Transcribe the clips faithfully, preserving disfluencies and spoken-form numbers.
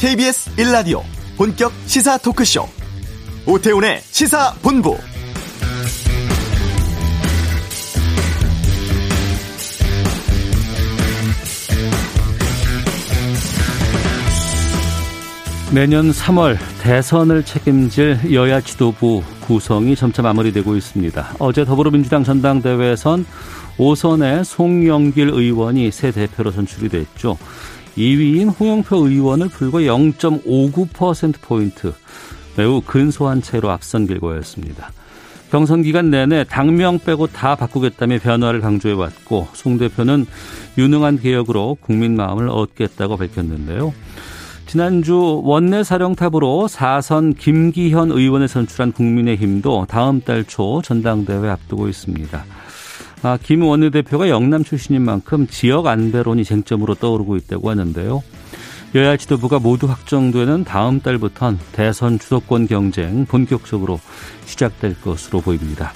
케이비에스 일 라디오 본격 시사 토크쇼 오태훈의 시사본부. 내년 삼월 대선을 책임질 여야 지도부 구성이 점차 마무리되고 있습니다. 어제 더불어민주당 전당대회에선 오선의 송영길 의원이 새 대표로 선출이 됐죠. 이 위인 홍영표 의원을 불과 영 점 오구 퍼센트 포인트 매우 근소한 채로 앞선 결과였습니다. 경선 기간 내내 당명 빼고 다 바꾸겠다며 변화를 강조해왔고 송 대표는 유능한 개혁으로 국민 마음을 얻겠다고 밝혔는데요. 지난주 원내 사령탑으로 사선 김기현 의원을 선출한 국민의힘도 다음 달 초 전당대회 앞두고 있습니다. 아, 김 원내대표가 영남 출신인 만큼 지역 안배론이 쟁점으로 떠오르고 있다고 하는데요. 여야 지도부가 모두 확정되는 다음 달부터는 대선 주도권 경쟁 본격적으로 시작될 것으로 보입니다.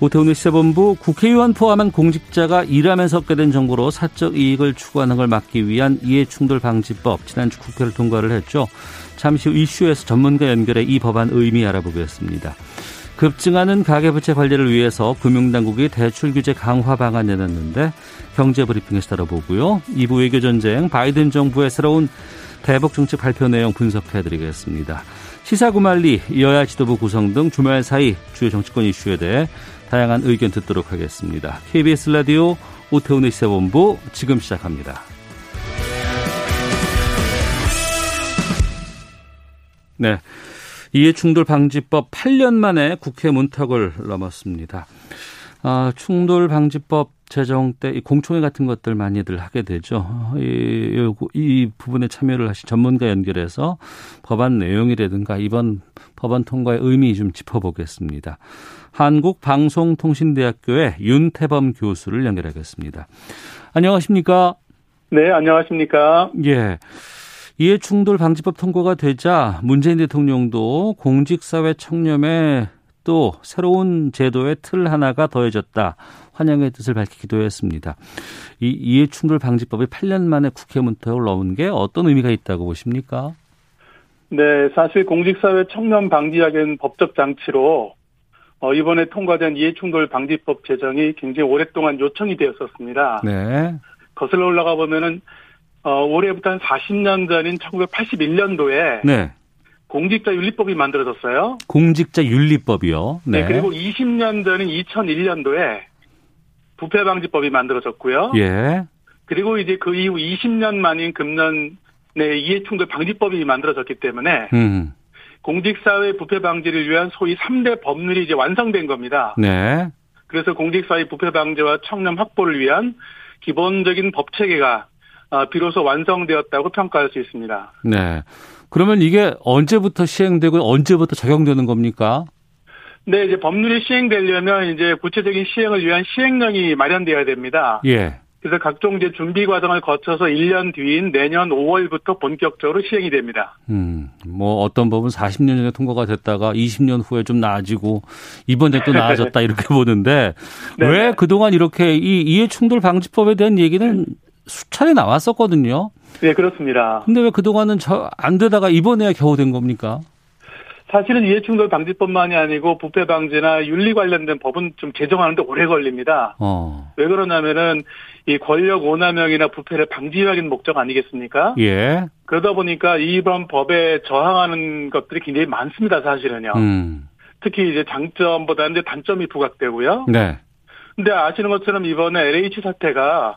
오태훈의 시사본부. 국회의원 포함한 공직자가 일하면서 얻게 된 정보로 사적 이익을 추구하는 걸 막기 위한 이해충돌방지법 지난주 국회를 통과를 했죠. 잠시 후 이슈에서 전문가 연결해 이 법안 의미 알아보겠습니다. 급증하는 가계부채 관리를 위해서 금융당국이 대출 규제 강화 방안 내놨는데 경제브리핑에서 다뤄보고요. 이 부 외교전쟁 바이든 정부의 새로운 대북 정책 발표 내용 분석해드리겠습니다. 시사구말리, 여야 지도부 구성 등 주말 사이 주요 정치권 이슈에 대해 다양한 의견 듣도록 하겠습니다. 케이비에스 라디오 오태훈의 시사본부 지금 시작합니다. 네, 이해충돌방지법 팔 년 만에 국회 문턱을 넘었습니다. 아, 충돌방지법 제정 때 공청회 같은 것들 많이들 하게 되죠. 이, 이 부분에 참여를 하신 전문가 연결해서 법안 내용이라든가 이번 법안 통과의 의미 좀 짚어보겠습니다. 한국방송통신대학교의 윤태범 교수를 연결하겠습니다. 안녕하십니까? 네, 안녕하십니까? 예. 이해충돌방지법 통과가 되자 문재인 대통령도 공직사회 청렴에 또 새로운 제도의 틀 하나가 더해졌다. 환영의 뜻을 밝히기도 했습니다. 이 이해충돌방지법이 팔 년 만에 국회 문턱을 넘은 게 어떤 의미가 있다고 보십니까? 네, 사실 공직사회 청렴 방지하는 법적 장치로 어, 이번에 통과된 이해충돌방지법 제정이 굉장히 오랫동안 요청이 되었었습니다. 네. 거슬러 올라가 보면은 어, 올해부터 한 사십 년 전인 천구백팔십일 년도에 네. 공직자 윤리법이 만들어졌어요. 공직자 윤리법이요. 네. 네, 그리고 이십 년 전인 이천일 년도에 부패방지법이 만들어졌고요. 예. 그리고 이제 그 이후 이십 년 만인 금년에 이해충돌방지법이 만들어졌기 때문에 음. 공직사회 부패방지를 위한 소위 삼 대 법률이 이제 완성된 겁니다. 네. 그래서 공직사회 부패방지와 청렴 확보를 위한 기본적인 법체계가 비로소 완성되었다고 평가할 수 있습니다. 네. 그러면 이게 언제부터 시행되고 언제부터 적용되는 겁니까? 네, 이제 법률이 시행되려면 이제 구체적인 시행을 위한 시행령이 마련되어야 됩니다. 예. 그래서 각종 이제 준비 과정을 거쳐서 일 년 뒤인 내년 오월부터 본격적으로 시행이 됩니다. 음, 뭐 어떤 법은 사십 년 전에 통과가 됐다가 이십 년 후에 좀 나아지고 이번에 또 나아졌다 이렇게 보는데 네. 왜 그동안 이렇게 이 이해충돌방지법에 대한 얘기는 수차례 나왔었거든요. 네, 그렇습니다. 근데 왜 그동안은 저 안 되다가 이번에야 겨우 된 겁니까? 사실은 이해충돌방지법만이 아니고 부패방지나 윤리 관련된 법은 좀 제정하는데 오래 걸립니다. 어. 왜 그러냐면은 이 권력 오남용이나 부패를 방지하는 목적 아니겠습니까? 예. 그러다 보니까 이번 법에 저항하는 것들이 굉장히 많습니다, 사실은요. 음. 특히 이제 장점보다는 단점이 부각되고요. 네. 근데 아시는 것처럼 이번에 엘에이치 사태가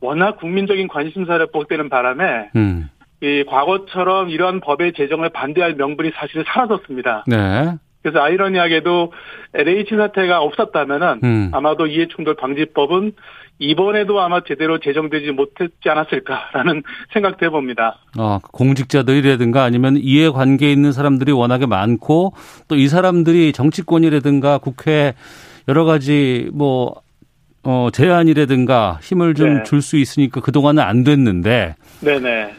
워낙 국민적인 관심사를 뽀대는 바람에 음. 이 과거처럼 이러한 법의 제정을 반대할 명분이 사실 사라졌습니다. 네. 그래서 아이러니하게도 엘에이치 사태가 없었다면은 음. 아마도 이해충돌방지법은 이번에도 아마 제대로 제정되지 못했지 않았을까라는 생각도 해봅니다. 아, 공직자들이라든가 아니면 이해관계에 있는 사람들이 워낙에 많고 또 이 사람들이 정치권이라든가 국회 여러 가지 뭐 어, 제안이라든가 힘을 좀 줄 수 네. 있으니까 그동안은 안 됐는데. 네네.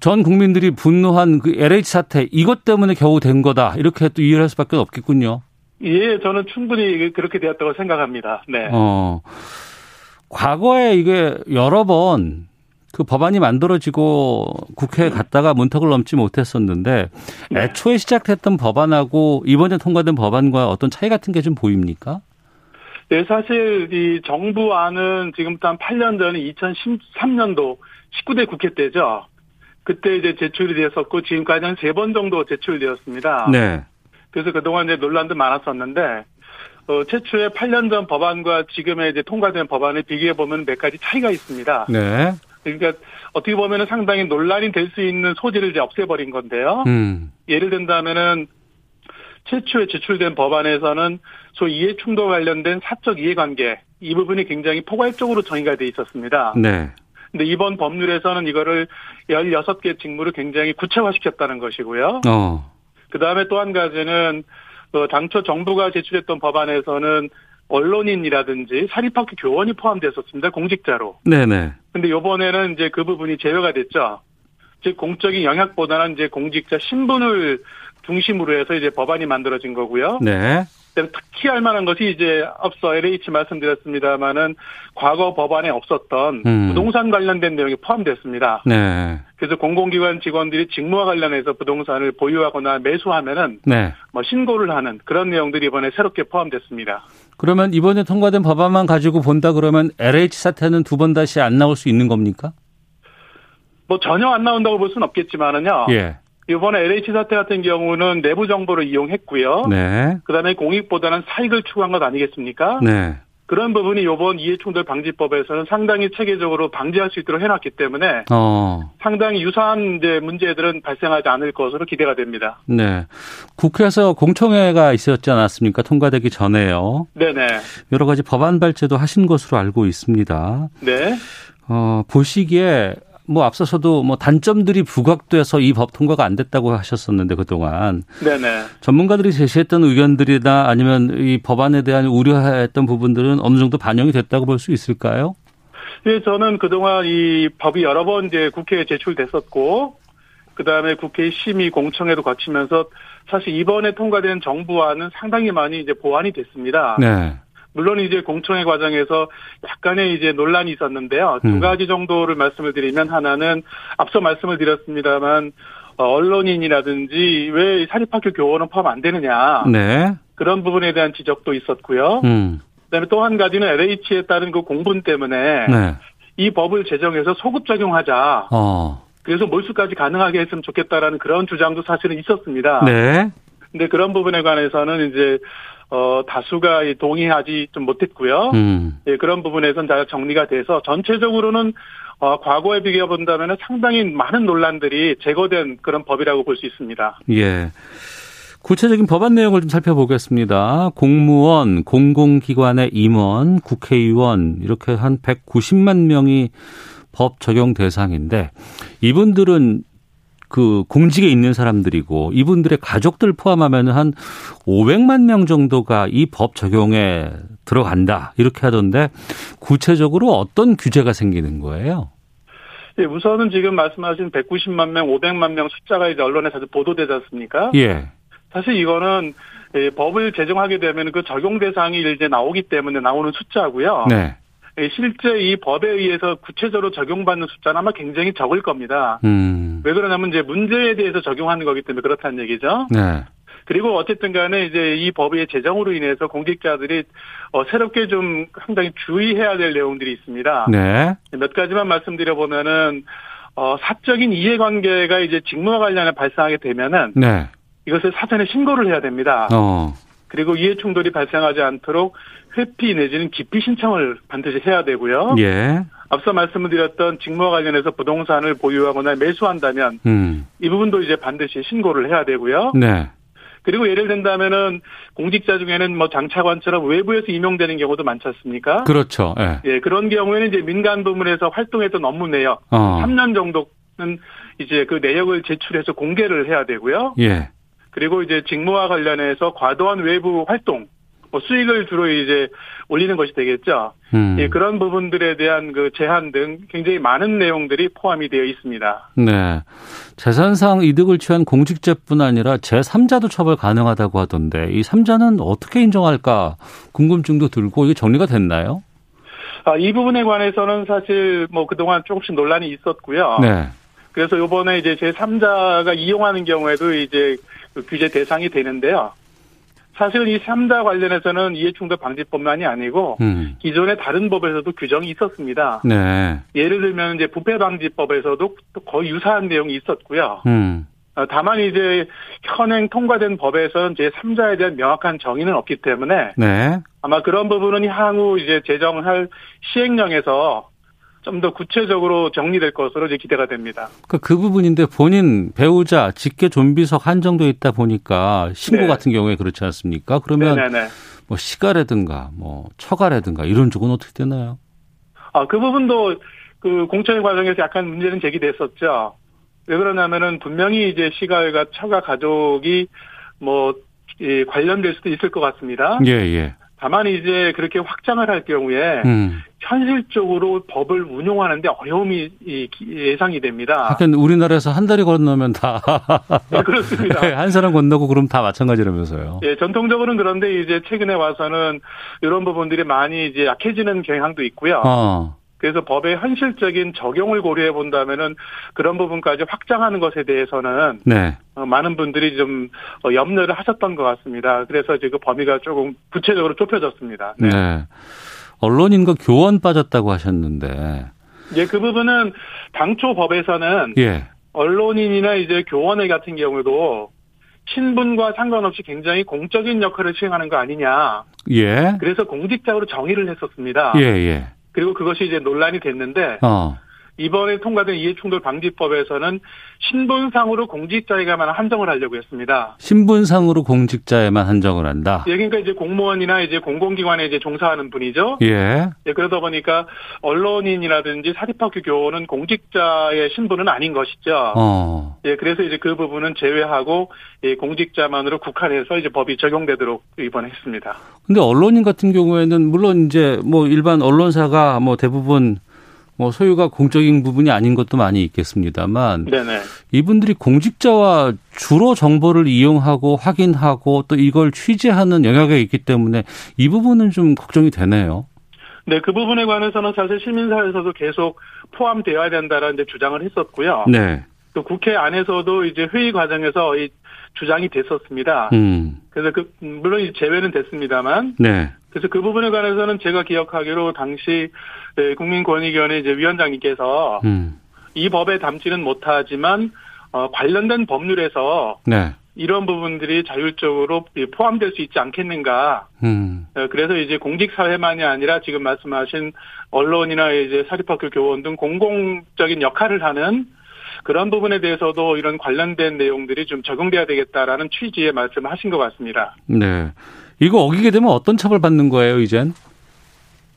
전 국민들이 분노한 그 엘에이치 사태 이것 때문에 겨우 된 거다 이렇게 또 이해할 수밖에 없겠군요. 예, 저는 충분히 그렇게 되었다고 생각합니다. 네. 어, 과거에 이게 여러 번 그 법안이 만들어지고 국회에 갔다가 문턱을 넘지 못했었는데 애초에 시작했던 법안하고 이번에 통과된 법안과 어떤 차이 같은 게 좀 보입니까? 네, 사실 이 정부안은 지금부터 한 팔 년 전에 이천십삼 년도 십구 대 국회 때죠. 그때 이제 제출이 되었었고 지금까지는 세 번 정도 제출되었습니다. 네. 그래서 그동안 이제 논란도 많았었는데 어, 최초의 팔 년 전 법안과 지금의 이제 통과된 법안을 비교해 보면 몇 가지 차이가 있습니다. 네. 그러니까 어떻게 보면은 상당히 논란이 될 수 있는 소지를 이제 없애버린 건데요. 음. 예를 든다면은 최초에 제출된 법안에서는 소위 이해충돌 관련된 사적 이해관계 이 부분이 굉장히 포괄적으로 정의가 돼 있었습니다. 네. 근데 이번 법률에서는 이거를 열여섯 개 직무를 굉장히 구체화시켰다는 것이고요. 어. 그 다음에 또 한 가지는 어, 당초 정부가 제출했던 법안에서는 언론인이라든지 사립학교 교원이 포함됐었습니다. 공직자로. 네네. 근데 요번에는 이제 그 부분이 제외가 됐죠. 즉, 공적인 영향보다는 이제 공직자 신분을 중심으로 해서 이제 법안이 만들어진 거고요. 네. 특히 할 만한 것이 이제 앞서 엘에이치 말씀드렸습니다만은 과거 법안에 없었던 음. 부동산 관련된 내용이 포함됐습니다. 네. 그래서 공공기관 직원들이 직무와 관련해서 부동산을 보유하거나 매수하면은 네. 뭐 신고를 하는 그런 내용들이 이번에 새롭게 포함됐습니다. 그러면 이번에 통과된 법안만 가지고 본다 그러면 엘에이치 사태는 두 번 다시 안 나올 수 있는 겁니까? 뭐 전혀 안 나온다고 볼 수는 없겠지만은요. 예. 이번에 엘에이치 사태 같은 경우는 내부 정보를 이용했고요. 네. 그다음에 공익보다는 사익을 추구한 것 아니겠습니까? 네. 그런 부분이 이번 이해충돌 방지법에서는 상당히 체계적으로 방지할 수 있도록 해놨기 때문에 어. 상당히 유사한 이제 문제들은 발생하지 않을 것으로 기대가 됩니다. 네. 국회에서 공청회가 있었지 않았습니까? 통과되기 전에요. 네네. 여러 가지 법안 발제도 하신 것으로 알고 있습니다. 네. 어, 보시기에 뭐 앞서서도 뭐 단점들이 부각돼서 이 법 통과가 안 됐다고 하셨었는데 그동안 네네. 전문가들이 제시했던 의견들이나 아니면 이 법안에 대한 우려했던 부분들은 어느 정도 반영이 됐다고 볼 수 있을까요? 네, 저는 그동안 이 법이 여러 번 이제 국회에 제출됐었고 그다음에 국회 심의 공청회도 거치면서 사실 이번에 통과된 정부안은 상당히 많이 이제 보완이 됐습니다. 네. 물론 이제 공청회 과정에서 약간의 이제 논란이 있었는데요. 두 가지 정도를 말씀을 드리면 하나는 앞서 말씀을 드렸습니다만 언론인이라든지 왜 사립학교 교원은 포함 안 되느냐. 네. 그런 부분에 대한 지적도 있었고요. 음. 그다음에 또 한 가지는 엘에이치에 따른 그 공분 때문에 네. 이 법을 제정해서 소급 적용하자. 어. 그래서 몰수까지 가능하게 했으면 좋겠다라는 그런 주장도 사실은 있었습니다. 네. 근데 그런 부분에 관해서는 이제 어, 다수가 동의하지 좀 못했고요. 음. 예, 그런 부분에선 다 정리가 돼서 전체적으로는 어, 과거에 비교해 본다면 상당히 많은 논란들이 제거된 그런 법이라고 볼 수 있습니다. 예. 구체적인 법안 내용을 좀 살펴보겠습니다. 공무원, 공공기관의 임원, 국회의원 이렇게 한 백구십만 명이 법 적용 대상인데 이분들은 그 공직에 있는 사람들이고 이분들의 가족들 포함하면 한 오백만 명 정도가 이 법 적용에 들어간다 이렇게 하던데 구체적으로 어떤 규제가 생기는 거예요? 예, 우선은 지금 말씀하신 백구십만 명, 오백만 명 숫자가 이제 언론에 자주 보도되지 않습니까? 예. 사실 이거는 예, 법을 제정하게 되면 그 적용 대상이 이제 나오기 때문에 나오는 숫자고요. 네. 실제 이 법에 의해서 구체적으로 적용받는 숫자는 아마 굉장히 적을 겁니다. 음. 왜 그러냐면 이제 문제에 대해서 적용하는 거기 때문에 그렇다는 얘기죠. 네. 그리고 어쨌든 간에 이제 이 법의 제정으로 인해서 공직자들이 어, 새롭게 좀 상당히 주의해야 될 내용들이 있습니다. 네. 몇 가지만 말씀드려보면은, 어, 사적인 이해관계가 이제 직무와 관련해 발생하게 되면은. 네. 이것을 사전에 신고를 해야 됩니다. 어. 그리고 이해충돌이 발생하지 않도록 회피 내지는 기피 신청을 반드시 해야 되고요. 예. 앞서 말씀드렸던 직무와 관련해서 부동산을 보유하거나 매수한다면 음. 이 부분도 이제 반드시 신고를 해야 되고요. 네. 그리고 예를 든다면은 공직자 중에는 뭐 장차관처럼 외부에서 임용되는 경우도 많지 않습니까? 그렇죠. 예. 예, 그런 경우에는 이제 민간 부문에서 활동했던 업무 내역 어. 삼 년 정도는 이제 그 내역을 제출해서 공개를 해야 되고요. 예. 그리고 이제 직무와 관련해서 과도한 외부 활동, 뭐 수익을 주로 이제 올리는 것이 되겠죠. 음. 예, 그런 부분들에 대한 그 제한 등 굉장히 많은 내용들이 포함이 되어 있습니다. 네. 재산상 이득을 취한 공직자뿐 아니라 제삼자도 처벌 가능하다고 하던데 이 삼자는 어떻게 인정할까 궁금증도 들고 이게 정리가 됐나요? 아, 이 부분에 관해서는 사실 뭐 그동안 조금씩 논란이 있었고요. 네. 그래서 이번에 이제 제삼자가 이용하는 경우에도 이제 그 규제 대상이 되는데요. 사실은 이 삼자 관련해서는 이해충돌 방지법만이 아니고 음. 기존의 다른 법에서도 규정이 있었습니다. 네. 예를 들면 이제 부패방지법에서도 거의 유사한 내용이 있었고요. 음. 다만 이제 현행 통과된 법에서는 제삼자에 대한 명확한 정의는 없기 때문에 네. 아마 그런 부분은 향후 이제 제정할 시행령에서 좀 더 구체적으로 정리될 것으로 이제 기대가 됩니다. 그, 그 부분인데 본인 배우자 직계 좀비석 한정돼 있다 보니까 신고 네. 같은 경우에 그렇지 않습니까? 그러면 네네네. 뭐 시가라든가 뭐 처가라든가 이런 쪽은 어떻게 되나요? 아, 그 부분도 그 공청회 과정에서 약간 문제는 제기됐었죠. 왜 그러냐면은 분명히 이제 시가와 처가 가족이 뭐 예, 관련될 수도 있을 것 같습니다. 예, 예. 다만 이제 그렇게 확장을 할 경우에 음. 현실적으로 법을 운용하는데 어려움이 예상이 됩니다. 하여튼 우리나라에서 한 다리 건너면 다. 네, 그렇습니다. 한 사람 건너고 그럼 다 마찬가지라면서요. 예, 전통적으로는 그런데 이제 최근에 와서는 이런 부분들이 많이 이제 약해지는 경향도 있고요. 어. 그래서 법의 현실적인 적용을 고려해 본다면은 그런 부분까지 확장하는 것에 대해서는 네. 많은 분들이 좀 염려를 하셨던 것 같습니다. 그래서 지금 범위가 조금 구체적으로 좁혀졌습니다. 네. 네. 언론인과 교원 빠졌다고 하셨는데, 예, 그 부분은 당초 법에서는 예. 언론인이나 이제 교원회 같은 경우도 신분과 상관없이 굉장히 공적인 역할을 수행하는 거 아니냐. 예. 그래서 공직자로 정의를 했었습니다. 예, 예. 그리고 그것이 이제 논란이 됐는데 어. 이번에 통과된 이해충돌방지법에서는 신분상으로 공직자에게만 한정을 하려고 했습니다. 신분상으로 공직자에만 한정을 한다. 예, 그러니까 이제 공무원이나 이제 공공기관에 이제 종사하는 분이죠. 예. 예, 그러다 보니까 언론인이라든지 사립학교 교원은 공직자의 신분은 아닌 것이죠. 어. 예, 그래서 이제 그 부분은 제외하고 예, 공직자만으로 국한해서 이제 법이 적용되도록 이번에 했습니다. 근데 언론인 같은 경우에는 물론 이제 뭐 일반 언론사가 뭐 대부분 뭐 소유가 공적인 부분이 아닌 것도 많이 있겠습니다만 네네. 이분들이 공직자와 주로 정보를 이용하고 확인하고 또 이걸 취재하는 영역에 있기 때문에 이 부분은 좀 걱정이 되네요. 네, 그 부분에 관해서는 사실 시민사회에서도 계속 포함되어야 된다라는 이제 주장을 했었고요. 네. 또 국회 안에서도 이제 회의 과정에서 이 주장이 됐었습니다. 음. 그래서 그 물론 제외는 됐습니다만. 네. 그래서 그 부분에 관해서는 제가 기억하기로 당시 국민권익위원회 이제 위원장님께서 음. 이 법에 담지는 못하지만 어, 관련된 법률에서 네. 이런 부분들이 자율적으로 포함될 수 있지 않겠는가. 음. 그래서 이제 공직사회만이 아니라 지금 말씀하신 언론이나 이제 사립학교 교원 등 공공적인 역할을 하는 그런 부분에 대해서도 이런 관련된 내용들이 좀 적용돼야 되겠다라는 취지의 말씀하신 것 같습니다. 네. 이거 어기게 되면 어떤 처벌 받는 거예요, 이젠?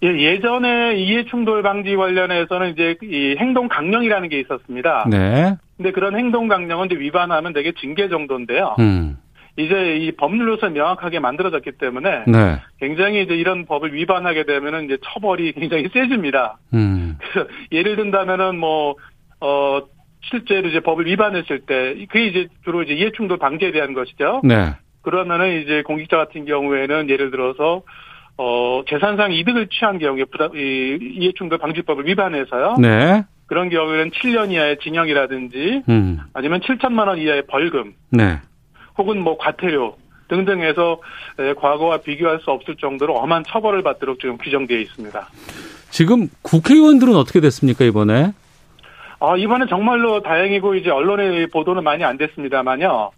예, 예전에 이해충돌 방지 관련해서는 이제 이 행동 강령이라는 게 있었습니다. 네. 근데 그런 행동 강령은 이제 위반하면 되게 징계 정도인데요. 음. 이제 이 법률로서 명확하게 만들어졌기 때문에 네. 굉장히 이제 이런 법을 위반하게 되면은 이제 처벌이 굉장히 세집니다. 음. 그래서 예를 든다면은 뭐 어 실제로 이제 법을 위반했을 때 그게 이제 주로 이제 이해충돌 방지에 대한 것이죠. 네. 그러면은 이제 공직자 같은 경우에는 예를 들어서 어 재산상 이득을 취한 경우에 부담, 이, 이해충돌 방지법을 위반해서요. 네. 그런 경우에는 칠 년 이하의 징역이라든지 음. 아니면 칠천만 원 이하의 벌금. 네. 혹은 뭐 과태료 등등해서 과거와 비교할 수 없을 정도로 엄한 처벌을 받도록 지금 규정되어 있습니다. 지금 국회의원들은 어떻게 됐습니까, 이번에? 아, 이번에 정말로 다행이고 이제 언론의 보도는 많이 안 됐습니다만요.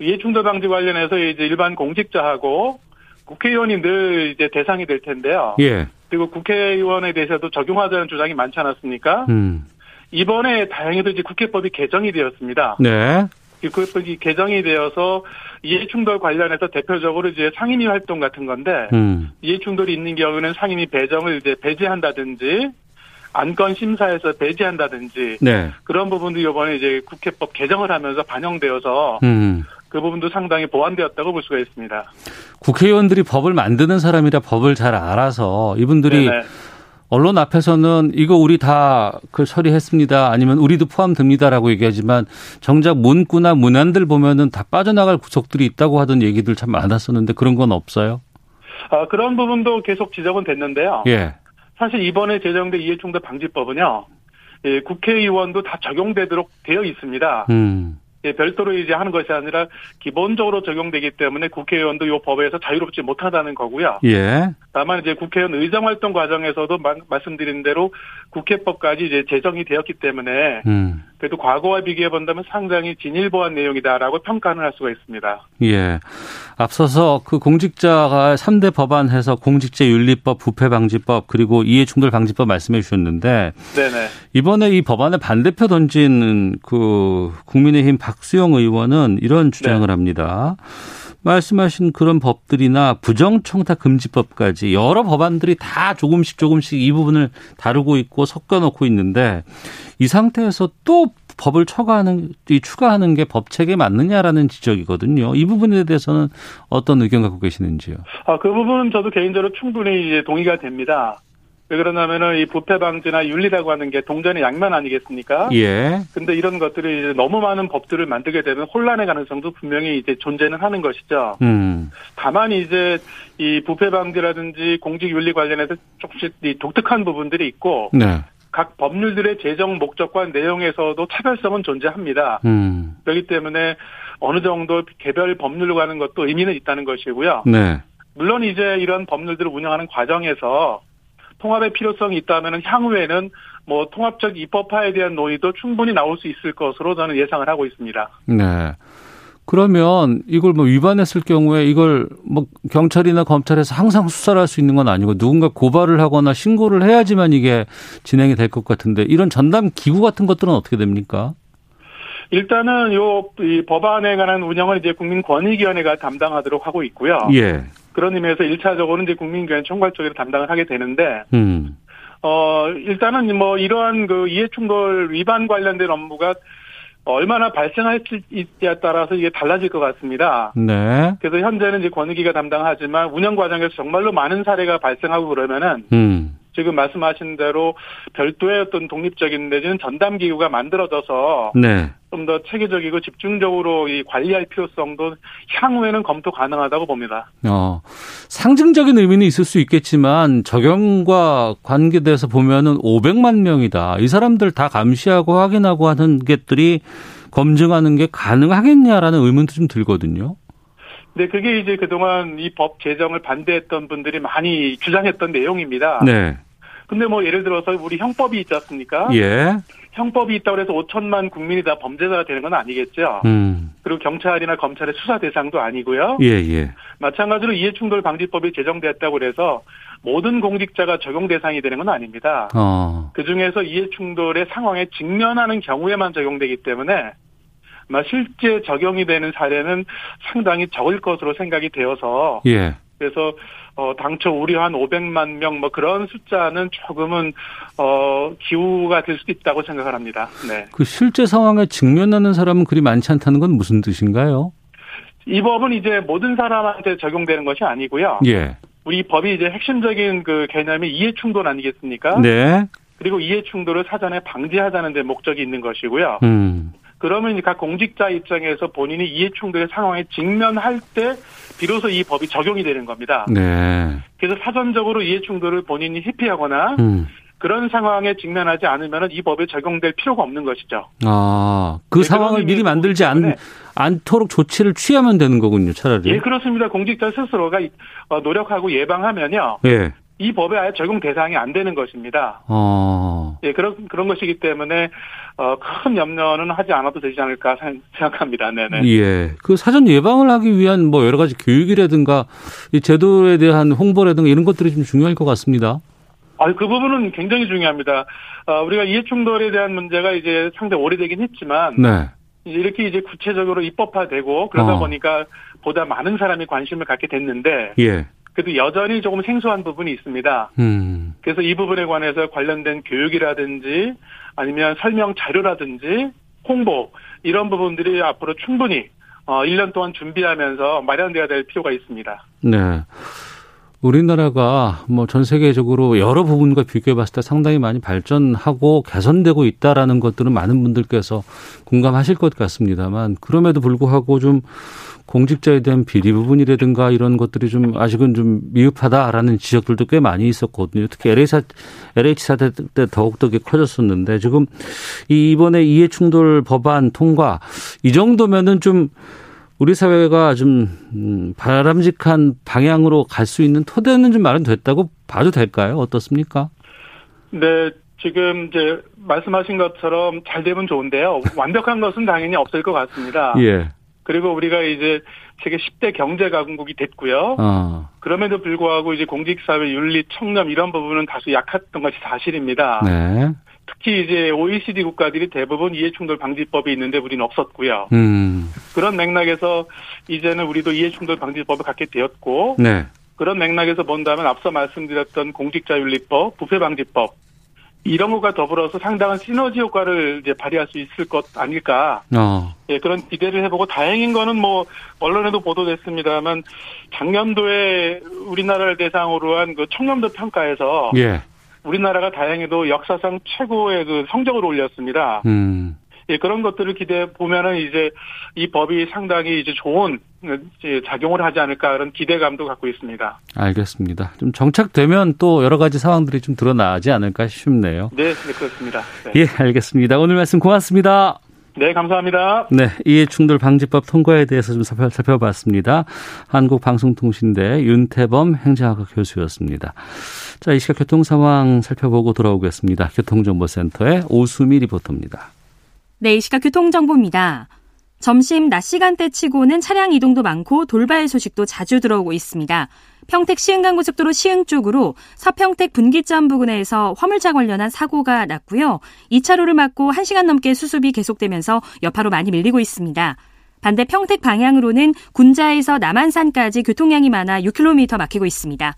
이해충돌 방지 관련해서 이제 일반 공직자하고 국회의원이 늘 이제 대상이 될 텐데요. 예. 그리고 국회의원에 대해서도 적용하자는 주장이 많지 않았습니까? 음. 이번에 다행히도 이제 국회법이 개정이 되었습니다. 네. 국회법이 개정이 되어서 이해충돌 관련해서 대표적으로 이제 상임위 활동 같은 건데 음. 이해충돌이 있는 경우는 상임위 배정을 이제 배제한다든지. 안건 심사에서 배제한다든지 네. 그런 부분도 이번에 이제 국회법 개정을 하면서 반영되어서 음. 그 부분도 상당히 보완되었다고 볼 수가 있습니다. 국회의원들이 법을 만드는 사람이라 법을 잘 알아서 이분들이 네네. 언론 앞에서는 이거 우리 다 그 처리했습니다. 아니면 우리도 포함됩니다라고 얘기하지만 정작 문구나 문안들 보면은 다 빠져나갈 구석들이 있다고 하던 얘기들 참 많았었는데 그런 건 없어요? 아, 그런 부분도 계속 지적은 됐는데요. 예. 사실 이번에 제정된 이해충돌 방지법은요, 예, 국회의원도 다 적용되도록 되어 있습니다. 음. 예, 별도로 이제 하는 것이 아니라 기본적으로 적용되기 때문에 국회의원도 이 법에서 자유롭지 못하다는 거고요. 예. 다만 이제 국회의원 의정 활동 과정에서도 마, 말씀드린 대로 국회법까지 이제 제정이 되었기 때문에 음. 그래도 과거와 비교해 본다면 상당히 진일보한 내용이다라고 평가를 할 수가 있습니다. 예. 앞서서 그 공직자가 삼 대 법안해서 공직자윤리법, 부패방지법 그리고 이해충돌방지법 말씀해 주셨는데 네네. 이번에 이 법안에 반대표 던진 그 국민의힘 박수영 의원은 이런 주장을 네. 합니다. 말씀하신 그런 법들이나 부정청탁금지법까지 여러 법안들이 다 조금씩 조금씩 이 부분을 다루고 있고 섞어놓고 있는데 이 상태에서 또 법을 추가하는, 추가하는 게 법책에 맞느냐라는 지적이거든요. 이 부분에 대해서는 어떤 의견 갖고 계시는지요? 아, 그 부분은 저도 개인적으로 충분히 이제 동의가 됩니다. 왜 그러냐면은 이 부패 방지나 윤리라고 하는 게 동전의 양면 아니겠습니까? 예. 근데 이런 것들이 이제 너무 많은 법들을 만들게 되면 혼란의 가능성도 분명히 이제 존재는 하는 것이죠. 음. 다만 이제 이 부패 방지라든지 공직 윤리 관련해서 조금씩 이 독특한 부분들이 있고 네. 각 법률들의 제정 목적과 내용에서도 차별성은 존재합니다. 음. 그렇기 때문에 어느 정도 개별 법률로 가는 것도 의미는 있다는 것이고요. 네. 물론 이제 이런 법률들을 운영하는 과정에서 통합의 필요성이 있다면 향후에는 뭐 통합적 입법화에 대한 논의도 충분히 나올 수 있을 것으로 저는 예상을 하고 있습니다. 네. 그러면 이걸 뭐 위반했을 경우에 이걸 뭐 경찰이나 검찰에서 항상 수사를 할 수 있는 건 아니고 누군가 고발을 하거나 신고를 해야지만 이게 진행이 될 것 같은데 이런 전담 기구 같은 것들은 어떻게 됩니까? 일단은 요 이 법안에 관한 운영을 이제 국민권익위원회가 담당하도록 하고 있고요. 예. 그런 의미에서 일 차적으로는 이제 국민권익위원회 총괄적으로 담당을 하게 되는데, 음. 어, 일단은 뭐 이러한 그 이해충돌 위반 관련된 업무가 얼마나 발생할지에 따라서 이게 달라질 것 같습니다. 네. 그래서 현재는 이제 권익위가 담당하지만 운영 과정에서 정말로 많은 사례가 발생하고 그러면은, 음. 지금 말씀하신 대로 별도의 어떤 독립적인 내지는 전담 기구가 만들어져서 네. 좀 더 체계적이고 집중적으로 이 관리할 필요성도 향후에는 검토 가능하다고 봅니다. 어, 상징적인 의미는 있을 수 있겠지만 적용과 관계돼서 보면은 오백만 명이다. 이 사람들 다 감시하고 확인하고 하는 것들이 검증하는 게 가능하겠냐라는 의문도 좀 들거든요. 네, 그게 이제 그동안 이 법 제정을 반대했던 분들이 많이 주장했던 내용입니다. 네. 근데 뭐 예를 들어서 우리 형법이 있지 않습니까? 예. 형법이 있다고 해서 오천만 국민이 다 범죄자가 되는 건 아니겠죠. 음. 그리고 경찰이나 검찰의 수사 대상도 아니고요. 예, 예. 마찬가지로 이해충돌 방지법이 제정되었다고 해서 모든 공직자가 적용 대상이 되는 건 아닙니다. 어. 그중에서 이해충돌의 상황에 직면하는 경우에만 적용되기 때문에 실제 적용이 되는 사례는 상당히 적을 것으로 생각이 되어서 예. 그래서 어, 당초 우려한 오백만 명 뭐 그런 숫자는 조금은 어, 기우가 될 수도 있다고 생각을 합니다. 네. 그 실제 상황에 직면하는 사람은 그리 많지 않다는 건 무슨 뜻인가요? 이 법은 이제 모든 사람한테 적용되는 것이 아니고요. 예. 우리 법이 이제 핵심적인 그 개념이 이해충돌 아니겠습니까? 네. 그리고 이해충돌을 사전에 방지하자는 데 목적이 있는 것이고요. 음. 그러면 각 공직자 입장에서 본인이 이해충돌의 상황에 직면할 때 비로소 이 법이 적용이 되는 겁니다. 네. 그래서 사전적으로 이해충돌을 본인이 회피하거나 음. 그런 상황에 직면하지 않으면 이 법에 적용될 필요가 없는 것이죠. 아, 그 네, 상황을 미리 만들지 않, 않도록 조치를 취하면 되는 거군요, 차라리. 예, 그렇습니다. 공직자 스스로가 노력하고 예방하면요. 예. 이 법에 아예 적용 대상이 안 되는 것입니다. 어. 예, 그런, 그런 것이기 때문에, 어, 큰 염려는 하지 않아도 되지 않을까 생각합니다. 네네. 예. 그 사전 예방을 하기 위한 뭐 여러 가지 교육이라든가, 이 제도에 대한 홍보라든가 이런 것들이 좀 중요할 것 같습니다. 아, 그 부분은 굉장히 중요합니다. 어, 우리가 이해충돌에 대한 문제가 이제 상당히 오래되긴 했지만. 네. 이렇게 이제 구체적으로 입법화되고 그러다 어. 보니까 보다 많은 사람이 관심을 갖게 됐는데. 예. 그래도 여전히 조금 생소한 부분이 있습니다. 음. 그래서 이 부분에 관해서 관련된 교육이라든지 아니면 설명 자료라든지 홍보 이런 부분들이 앞으로 충분히 일 년 동안 준비하면서 마련돼야 될 필요가 있습니다. 네. 우리나라가 뭐 전 세계적으로 여러 부분과 비교해 봤을 때 상당히 많이 발전하고 개선되고 있다라는 것들은 많은 분들께서 공감하실 것 같습니다만 그럼에도 불구하고 좀 공직자에 대한 비리 부분이라든가 이런 것들이 좀 아직은 좀 미흡하다라는 지적들도 꽤 많이 있었거든요. 특히 엘에이치 사태 때 더욱더 커졌었는데 지금 이번에 이해충돌 법안 통과 이 정도면은 좀 우리 사회가 좀 바람직한 방향으로 갈 수 있는 토대는 좀 마련됐다고 봐도 될까요? 어떻습니까? 네. 지금 이제 말씀하신 것처럼 잘 되면 좋은데요. 완벽한 것은 당연히 없을 것 같습니다. 예. 그리고 우리가 이제 세계 십 대 경제 강국이 됐고요. 어. 그럼에도 불구하고 이제 공직사회 윤리, 청렴 이런 부분은 다소 약했던 것이 사실입니다. 네. 특히 이제 오이시디 국가들이 대부분 이해충돌 방지법이 있는데 우리는 없었고요. 음. 그런 맥락에서 이제는 우리도 이해충돌 방지법을 갖게 되었고, 네. 그런 맥락에서 본다면 앞서 말씀드렸던 공직자윤리법, 부패방지법 이런 것과 더불어서 상당한 시너지 효과를 이제 발휘할 수 있을 것 아닐까. 어. 예, 그런 기대를 해보고 다행인 거는 뭐 언론에도 보도됐습니다만 작년도에 우리나라를 대상으로 한 그 청렴도 평가에서. 예. 우리나라가 다행히도 역사상 최고의 그 성적을 올렸습니다. 음. 예, 그런 것들을 기대해 보면은 이제 이 법이 상당히 이제 좋은 이제 작용을 하지 않을까 그런 기대감도 갖고 있습니다. 알겠습니다. 좀 정착되면 또 여러 가지 상황들이 좀 드러나지 않을까 싶네요. 네, 네 그렇습니다. 네. 예, 알겠습니다. 오늘 말씀 고맙습니다. 네, 감사합니다. 네, 이해충돌 방지법 통과에 대해서 좀 살펴봤습니다. 한국방송통신대 윤태범 행정학과 교수였습니다. 자, 이 시각 교통 상황 살펴보고 돌아오겠습니다. 교통정보센터의 오수미 리포터입니다. 네, 이 시각 교통정보입니다. 점심 낮 시간대 치고는 차량 이동도 많고 돌발 소식도 자주 들어오고 있습니다. 평택 시흥간고속도로 시흥 쪽으로 서평택 분기점 부근에서 화물차 관련한 사고가 났고요. 이 차로를 막고 한 시간 넘게 수습이 계속되면서 여파로 많이 밀리고 있습니다. 반대 평택 방향으로는 군자에서 남한산까지 교통량이 많아 육 킬로미터 막히고 있습니다.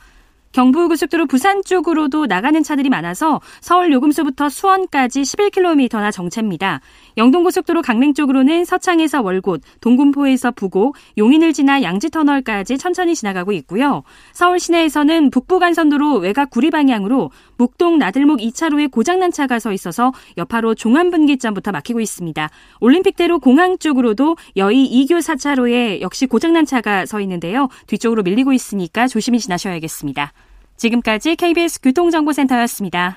경부고속도로 부산 쪽으로도 나가는 차들이 많아서 서울 요금소부터 수원까지 십일 킬로미터나 정체입니다. 영동고속도로 강릉 쪽으로는 서창에서 월곶, 동군포에서 부곡, 용인을 지나 양지터널까지 천천히 지나가고 있고요. 서울 시내에서는 북부간선도로 외곽 구리 방향으로 목동 나들목 이 차로에 고장난 차가 서 있어서 여파로 종암분기점부터 막히고 있습니다. 올림픽대로 공항 쪽으로도 여의 이 교 사 차로에 역시 고장난 차가 서 있는데요. 뒤쪽으로 밀리고 있으니까 조심히 지나셔야겠습니다. 지금까지 케이비에스 교통정보센터였습니다.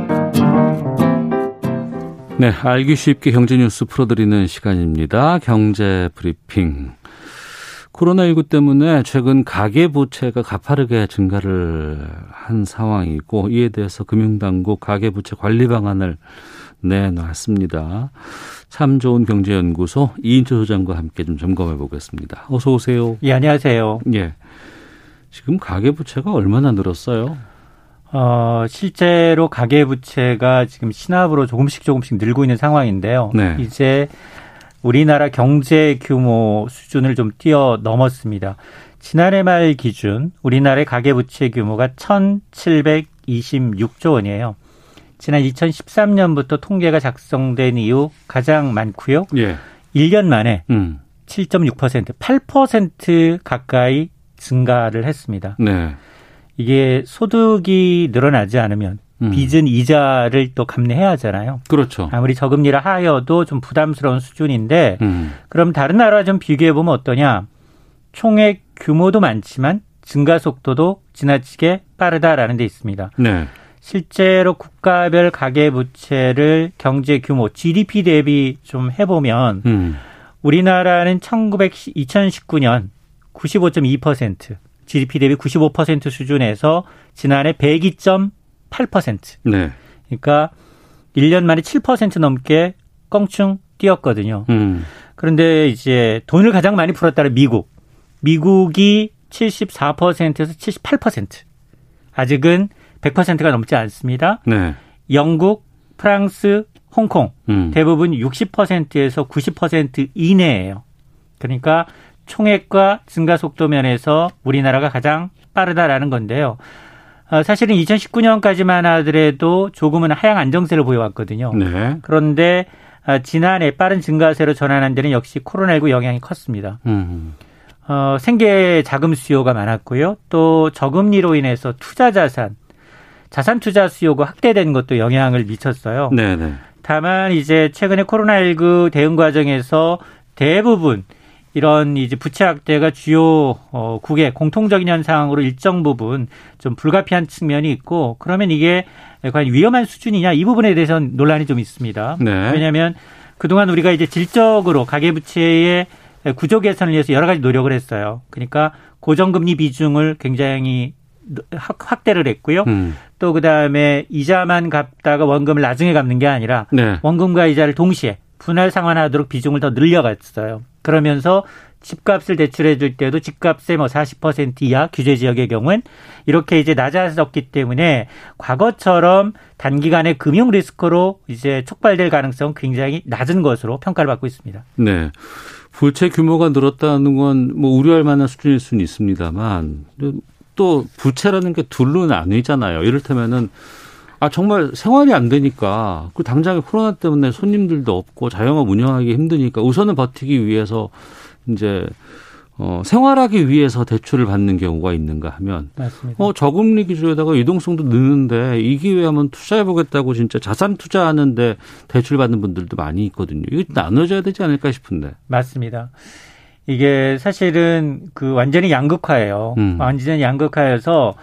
네, 알기 쉽게 경제 뉴스 풀어드리는 시간입니다. 경제 브리핑. 코로나십구 때문에 최근 가계부채가 가파르게 증가를 한 상황이고 이에 대해서 금융당국 가계부채 관리 방안을 내놨습니다. 참 좋은 경제연구소 이인철 소장과 함께 좀 점검해 보겠습니다. 어서 오세요. 예, 안녕하세요. 예. 지금 가계부채가 얼마나 늘었어요? 어, 실제로 가계부채가 지금 신압으로 조금씩 조금씩 늘고 있는 상황인데요. 네. 이제 우리나라 경제 규모 수준을 좀 뛰어넘었습니다. 지난해 말 기준 우리나라의 가계부채 규모가 천칠백이십육 조 원이에요. 지난 이천십삼 년부터 통계가 작성된 이후 가장 많고요. 예. 일 년 만에 음. 칠 점 육 퍼센트, 팔 퍼센트 가까이 증가를 했습니다. 네. 이게 소득이 늘어나지 않으면 음. 빚은 이자를 또 감내해야 하잖아요. 그렇죠. 아무리 저금리라 하여도 좀 부담스러운 수준인데 음. 그럼 다른 나라와 좀 비교해 보면 어떠냐. 총액 규모도 많지만 증가 속도도 지나치게 빠르다라는 데 있습니다. 네. 실제로 국가별 가계부채를 경제 규모 지디피 대비 좀 해보면 음. 우리나라는 이천십구 년 구십오 점 이 퍼센트 지디피 대비 구십오 퍼센트 수준에서 지난해 백이 점 팔 퍼센트. 네. 그러니까 일 년 만에 칠 퍼센트 넘게 껑충 뛰었거든요. 음. 그런데 이제 돈을 가장 많이 풀었다는 미국. 미국이 칠십사 퍼센트에서 칠십팔 퍼센트. 아직은 백 퍼센트가 넘지 않습니다. 네. 영국, 프랑스, 홍콩 음. 대부분 육십 퍼센트에서 구십 퍼센트 이내예요. 그러니까 총액과 증가 속도 면에서 우리나라가 가장 빠르다라는 건데요. 사실은 이천십구 년까지만 하더라도 조금은 하향 안정세를 보여왔거든요. 네. 그런데 지난해 빠른 증가세로 전환한 데는 역시 코로나십구 영향이 컸습니다. 음. 어, 생계 자금 수요가 많았고요. 또 저금리로 인해서 투자 자산, 자산 투자 수요가 확대된 것도 영향을 미쳤어요. 네네. 다만 이제 최근에 코로나십구 대응 과정에서 대부분 이런 이제 부채 확대가 주요 어, 국의 공통적인 현상으로 일정 부분 좀 불가피한 측면이 있고, 그러면 이게 과연 위험한 수준이냐, 이 부분에 대해서는 논란이 좀 있습니다. 네. 왜냐하면 그동안 우리가 이제 질적으로 가계부채의 구조 개선을 위해서 여러 가지 노력을 했어요. 그러니까 고정금리 비중을 굉장히 확대를 했고요. 음. 또 그다음에 이자만 갚다가 원금을 나중에 갚는 게 아니라 네. 원금과 이자를 동시에 분할 상환하도록 비중을 더 늘려갔어요. 그러면서 집값을 대출해 줄 때도 집값의 뭐 사십 퍼센트 이하 규제 지역의 경우엔 이렇게 이제 낮아졌기 때문에 과거처럼 단기간에 금융 리스크로 이제 촉발될 가능성은 굉장히 낮은 것으로 평가를 받고 있습니다. 네. 부채 규모가 늘었다는 건 뭐 우려할 만한 수준일 수는 있습니다만 또 부채라는 게 둘로 나뉘잖아요. 이를테면은 아 정말 생활이 안 되니까 그 당장에 코로나 때문에 손님들도 없고 자영업 운영하기 힘드니까 우선은 버티기 위해서 이제 어, 생활하기 위해서 대출을 받는 경우가 있는가 하면 맞습니다. 어 저금리 기조에다가 유동성도 느는데 이 기회에 한번 투자해보겠다고 진짜 자산 투자하는데 대출 받는 분들도 많이 있거든요. 이거 나눠줘야 되지 않을까 싶은데. 맞습니다. 이게 사실은 그 완전히 양극화예요. 음. 완전히 양극화여서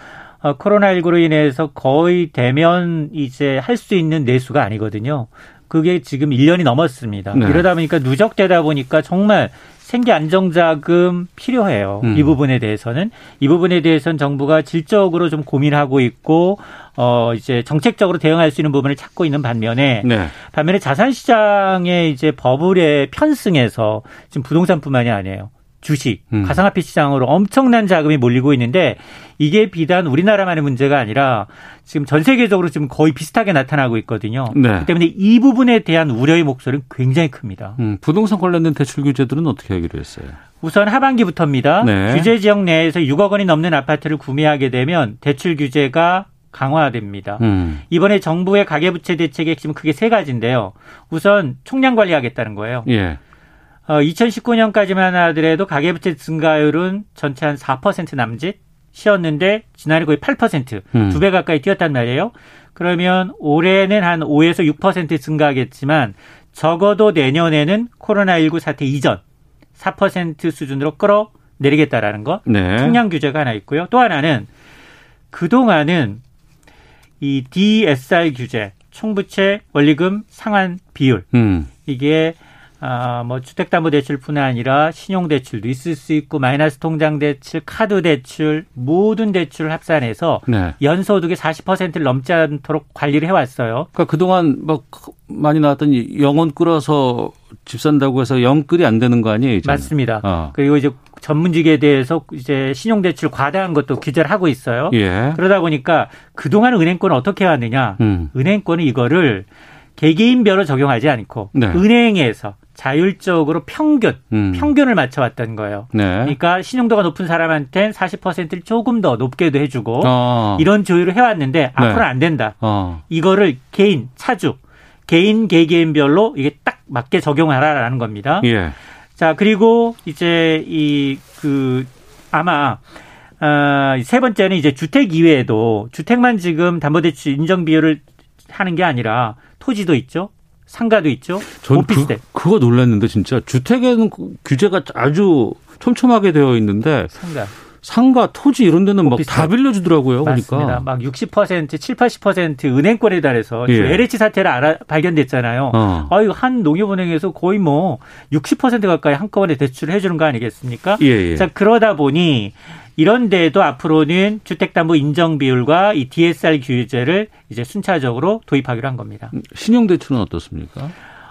코로나십구로 인해서 거의 대면 이제 할 수 있는 내수가 아니거든요. 그게 지금 일 년이 넘었습니다. 네. 이러다 보니까 누적되다 보니까 정말 생계 안정자금 필요해요. 음. 이 부분에 대해서는. 이 부분에 대해서는 정부가 질적으로 좀 고민하고 있고, 어, 이제 정책적으로 대응할 수 있는 부분을 찾고 있는 반면에, 네. 반면에 자산시장의 이제 버블의 편승에서 지금 부동산뿐만이 아니에요. 주식, 음. 가상화폐 시장으로 엄청난 자금이 몰리고 있는데 이게 비단 우리나라만의 문제가 아니라 지금 전 세계적으로 지금 거의 비슷하게 나타나고 있거든요. 네. 그렇기 때문에 이 부분에 대한 우려의 목소리는 굉장히 큽니다. 음, 부동산 관련된 대출 규제들은 어떻게 하기로 했어요? 우선 하반기부터입니다. 네. 규제 지역 내에서 육억 원이 넘는 아파트를 구매하게 되면 대출 규제가 강화됩니다. 음. 이번에 정부의 가계부채 대책의 핵심은 크게 세 가지인데요. 우선 총량 관리하겠다는 거예요. 예. 이천십구 년까지만 하더라도 가계부채 증가율은 전체 한 사 퍼센트 남짓이었는데 지난해 거의 팔 퍼센트, 음. 두 배 가까이 뛰었단 말이에요. 그러면 올해는 한 오에서 육 퍼센트 증가하겠지만 적어도 내년에는 코로나십구 사태 이전 사 퍼센트 수준으로 끌어내리겠다라는 것. 네. 총량 규제가 하나 있고요. 또 하나는 그동안은 이 디에스알 규제, 총부채 원리금 상환 비율, 음. 이게 아, 뭐 주택담보대출뿐 아니라 신용대출도 있을 수 있고 마이너스 통장대출, 카드대출 모든 대출을 합산해서 네. 연소득의 사십 퍼센트를 넘지 않도록 관리를 해왔어요. 그러니까 그동안 막 많이 나왔던 영혼 끌어서 집 산다고 해서 영끌이 안 되는 거 아니에요? 이제는. 맞습니다. 어. 그리고 이제 전문직에 대해서 이제 신용대출 과다한 것도 규제를 하고 있어요. 예. 그러다 보니까 그동안 은행권은 어떻게 해왔느냐. 음. 은행권은 이거를 개개인별로 적용하지 않고 네. 은행에서 자율적으로 평균, 음. 평균을 맞춰왔던 거예요. 네. 그러니까 신용도가 높은 사람한테는 사십 퍼센트를 조금 더 높게도 해주고 어. 이런 조율을 해왔는데 네. 앞으로는 안 된다. 어. 이거를 개인, 차주, 개인 개개인별로 이게 딱 맞게 적용하라라는 겁니다. 예. 자, 그리고 이제 이 그 아마 어, 세 번째는 이제 주택 이외에도 주택만 지금 담보대출 인정 비율을 하는 게 아니라 토지도 있죠. 상가도 있죠. 전 오피스텔. 그, 그거 놀랐는데 진짜 주택에는 규제가 아주 촘촘하게 되어 있는데 상가, 상가 토지 이런 데는 막 다 빌려주더라고요. 맞습니다. 그러니까. 막 육십 퍼센트, 칠십, 팔십 퍼센트 은행권에 달해서 예. 엘에이치 사태를 알아, 발견됐잖아요. 어. 아, 이거 한 농협은행에서 거의 뭐 육십 퍼센트 가까이 한꺼번에 대출을 해주는 거 아니겠습니까? 예, 예. 자, 그러다 보니 이런 데에도 앞으로는 주택담보 인정 비율과 이 디에스알 규제를 이제 순차적으로 도입하기로 한 겁니다. 신용대출은 어떻습니까?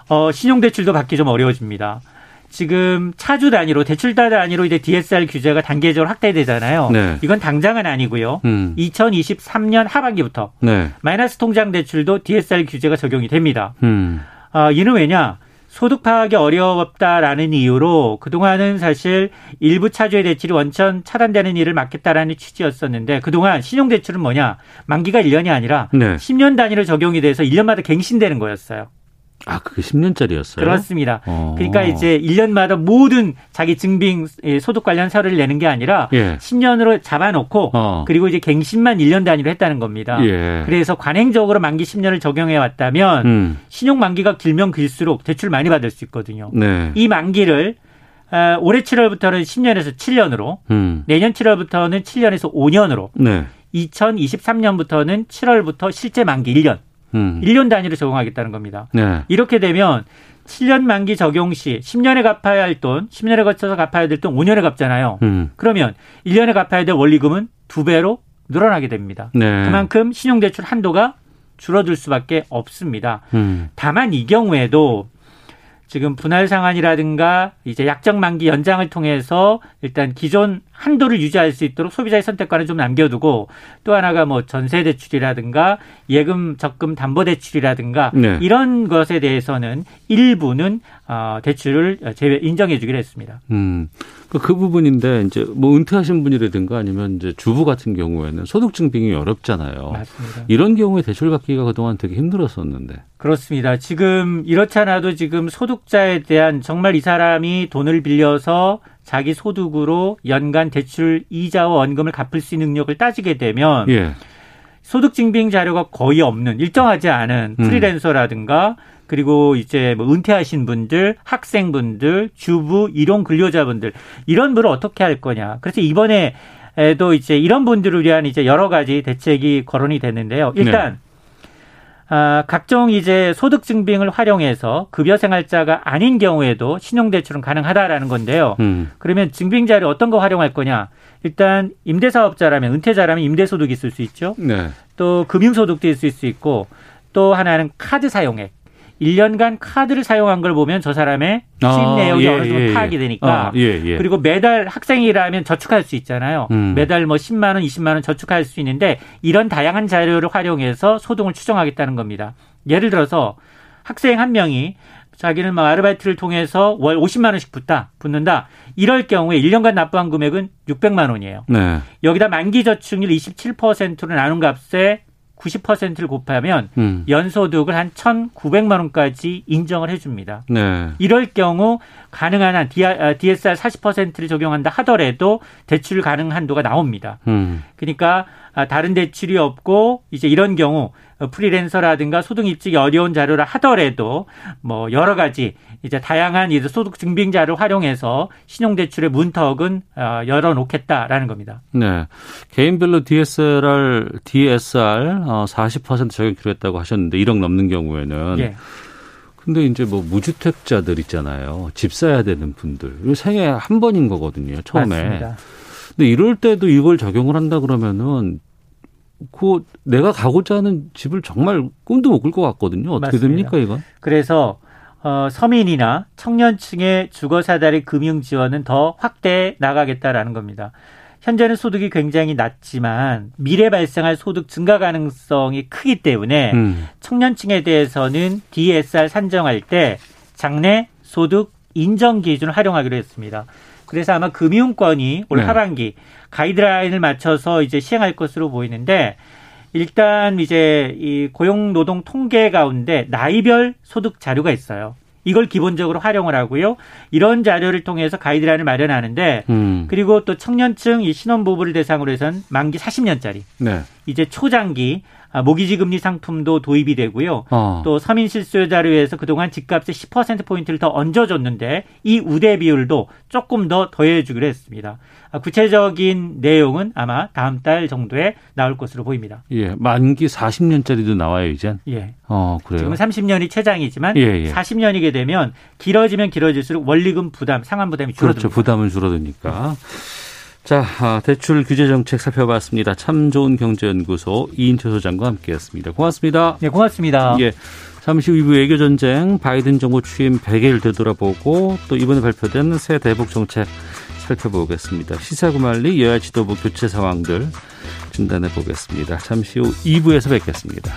어, 신용대출도 받기 좀 어려워집니다. 지금 차주 단위로, 대출자 단위로 이제 디에스알 규제가 단계적으로 확대되잖아요. 네. 이건 당장은 아니고요. 음. 이천이십삼 년 하반기부터 네. 마이너스 통장 대출도 디에스알 규제가 적용이 됩니다. 음. 어, 이는 왜냐? 소득 파악이 어렵다라는 이유로 그동안은 사실 일부 차주의 대출이 원천 차단되는 일을 막겠다라는 취지였었는데, 그동안 신용대출은 뭐냐, 만기가 일 년이 아니라 네. 십 년 단위로 적용이 돼서 일 년마다 갱신되는 거였어요. 아, 그게 십 년짜리였어요? 그렇습니다. 오. 그러니까 이제 일 년마다 모든 자기 증빙 소득 관련 서류를 내는 게 아니라 예. 십 년으로 잡아놓고 어. 그리고 이제 갱신만 일 년 단위로 했다는 겁니다. 예. 그래서 관행적으로 만기 십 년을 적용해 왔다면 음. 신용 만기가 길면 길수록 대출 많이 받을 수 있거든요. 네. 이 만기를 어, 올해 칠월부터는 십 년에서 칠 년으로 음. 내년 칠월부터는 칠 년에서 오 년으로 네. 이천이십삼 년부터는 칠월부터 실제 만기 일 년. 음. 일 년 단위로 적용하겠다는 겁니다. 네. 이렇게 되면 칠 년 만기 적용 시 십 년에 갚아야 할 돈, 십 년에 거쳐서 갚아야 될 돈 오 년에 갚잖아요. 음. 그러면 일 년에 갚아야 될 원리금은 두 배로 늘어나게 됩니다. 네. 그만큼 신용대출 한도가 줄어들 수밖에 없습니다. 음. 다만 이 경우에도 지금 분할 상환이라든가 이제 약정 만기 연장을 통해서 일단 기존 한도를 유지할 수 있도록 소비자의 선택권을 좀 남겨두고, 또 하나가 뭐 전세 대출이라든가 예금 적금 담보 대출이라든가 네. 이런 것에 대해서는 일부는 어, 대출을 제외 인정해 주기로 했습니다. 음. 그 부분인데 이제 뭐 은퇴하신 분이라든가 아니면 이제 주부 같은 경우에는 소득 증빙이 어렵잖아요. 맞습니다. 이런 경우에 대출 받기가 그동안 되게 힘들었었는데. 그렇습니다. 지금 이렇잖아도 지금 소득자에 대한 정말 이 사람이 돈을 빌려서 자기 소득으로 연간 대출 이자와 원금을 갚을 수 있는 능력을 따지게 되면 예. 소득 증빙 자료가 거의 없는, 일정하지 않은 프리랜서라든가 음. 그리고 이제 뭐 은퇴하신 분들, 학생분들, 주부, 일용 근로자분들, 이런 분을 어떻게 할 거냐. 그래서 이번에도 이제 이런 분들을 위한 이제 여러 가지 대책이 거론이 됐는데요. 일단 네. 아, 각종 이제 소득 증빙을 활용해서 급여 생활자가 아닌 경우에도 신용 대출은 가능하다라는 건데요. 음. 그러면 증빙 자료 어떤 거 활용할 거냐? 일단 임대 사업자라면, 은퇴자라면 임대 소득이 있을 수 있죠. 네. 또 금융 소득도 있을 수 있고, 또 하나는 카드 사용액. 일 년간 카드를 사용한 걸 보면 저 사람의 수입 아, 내역이 예, 어느 정도 예, 파악이 되니까. 아, 예, 예. 그리고 매달 학생이라면 저축할 수 있잖아요. 음. 매달 뭐 십만 원, 이십만 원 저축할 수 있는데, 이런 다양한 자료를 활용해서 소득을 추정하겠다는 겁니다. 예를 들어서 학생 한 명이 자기는 막 아르바이트를 통해서 월 오십만 원씩 붙다, 붙는다. 이럴 경우에 일 년간 납부한 금액은 육백만 원이에요. 네. 여기다 만기 저축률 이십칠 퍼센트로 나눈 값에 구십 퍼센트를 곱하면 음. 연소득을 한 천구백만 원까지 인정을 해 줍니다. 네. 이럴 경우 가능한 한 디에스알 사십 퍼센트를 적용한다 하더라도 대출 가능 한도가 나옵니다. 음. 그러니까 다른 대출이 없고 이제 이런 경우 프리랜서라든가 소득 입증이 어려운 자료라 하더라도 뭐 여러 가지 이제 다양한 이제 소득 증빙 자료를 활용해서 신용 대출의 문턱은 열어 놓겠다라는 겁니다. 네. 개인별로 디에스알 사십 퍼센트 적용키로 했다고 하셨는데 일억 넘는 경우에는 예. 근데 이제 뭐 무주택자들 있잖아요. 집 사야 되는 분들. 생애 한 번인 거거든요. 처음에. 맞습니다. 근데 이럴 때도 이걸 적용을 한다 그러면은 그 내가 가고자 하는 집을 정말 꿈도 못 꿀 것 같거든요. 어떻게 맞습니다. 됩니까 이건? 그래서 어, 서민이나 청년층의 주거사다리 금융지원은 더 확대해 나가겠다라는 겁니다. 현재는 소득이 굉장히 낮지만 미래 발생할 소득 증가 가능성이 크기 때문에 음. 청년층에 대해서는 디에스알 산정할 때 장래 소득 인정 기준을 활용하기로 했습니다. 그래서 아마 금융권이 올 네. 하반기 가이드라인을 맞춰서 이제 시행할 것으로 보이는데, 일단 이제 이 고용노동 통계 가운데 나이별 소득 자료가 있어요. 이걸 기본적으로 활용을 하고요. 이런 자료를 통해서 가이드라인을 마련하는데 음. 그리고 또 청년층 이 신혼부부를 대상으로 해서는 만기 사십 년짜리 네. 이제 초장기 모기지 금리 상품도 도입이 되고요. 어. 또 서민 실수요 자료에서 그동안 집값의 십 퍼센트 포인트를 더 얹어줬는데 이 우대 비율도 조금 더 더해주기로 했습니다. 구체적인 내용은 아마 다음 달 정도에 나올 것으로 보입니다. 예, 만기 사십 년짜리도 나와요, 이젠? 예. 어, 그래요? 지금은 삼십 년이 최장이지만 예, 예. 사십 년이게 되면 길어지면 길어질수록 원리금 부담, 상환 부담이 줄어듭니다. 그렇죠, 부담은 줄어드니까. 자, 대출 규제 정책 살펴봤습니다. 참 좋은 경제연구소 이인철 소장과 함께했습니다. 고맙습니다. 네, 고맙습니다. 예, 잠시 후 이 부 외교전쟁, 바이든 정부 취임 백 일 되돌아보고 또 이번에 발표된 새 대북 정책 살펴보겠습니다. 시사구말리 여야 지도부 교체 상황들 진단해보겠습니다. 잠시 후 이 부에서 뵙겠습니다.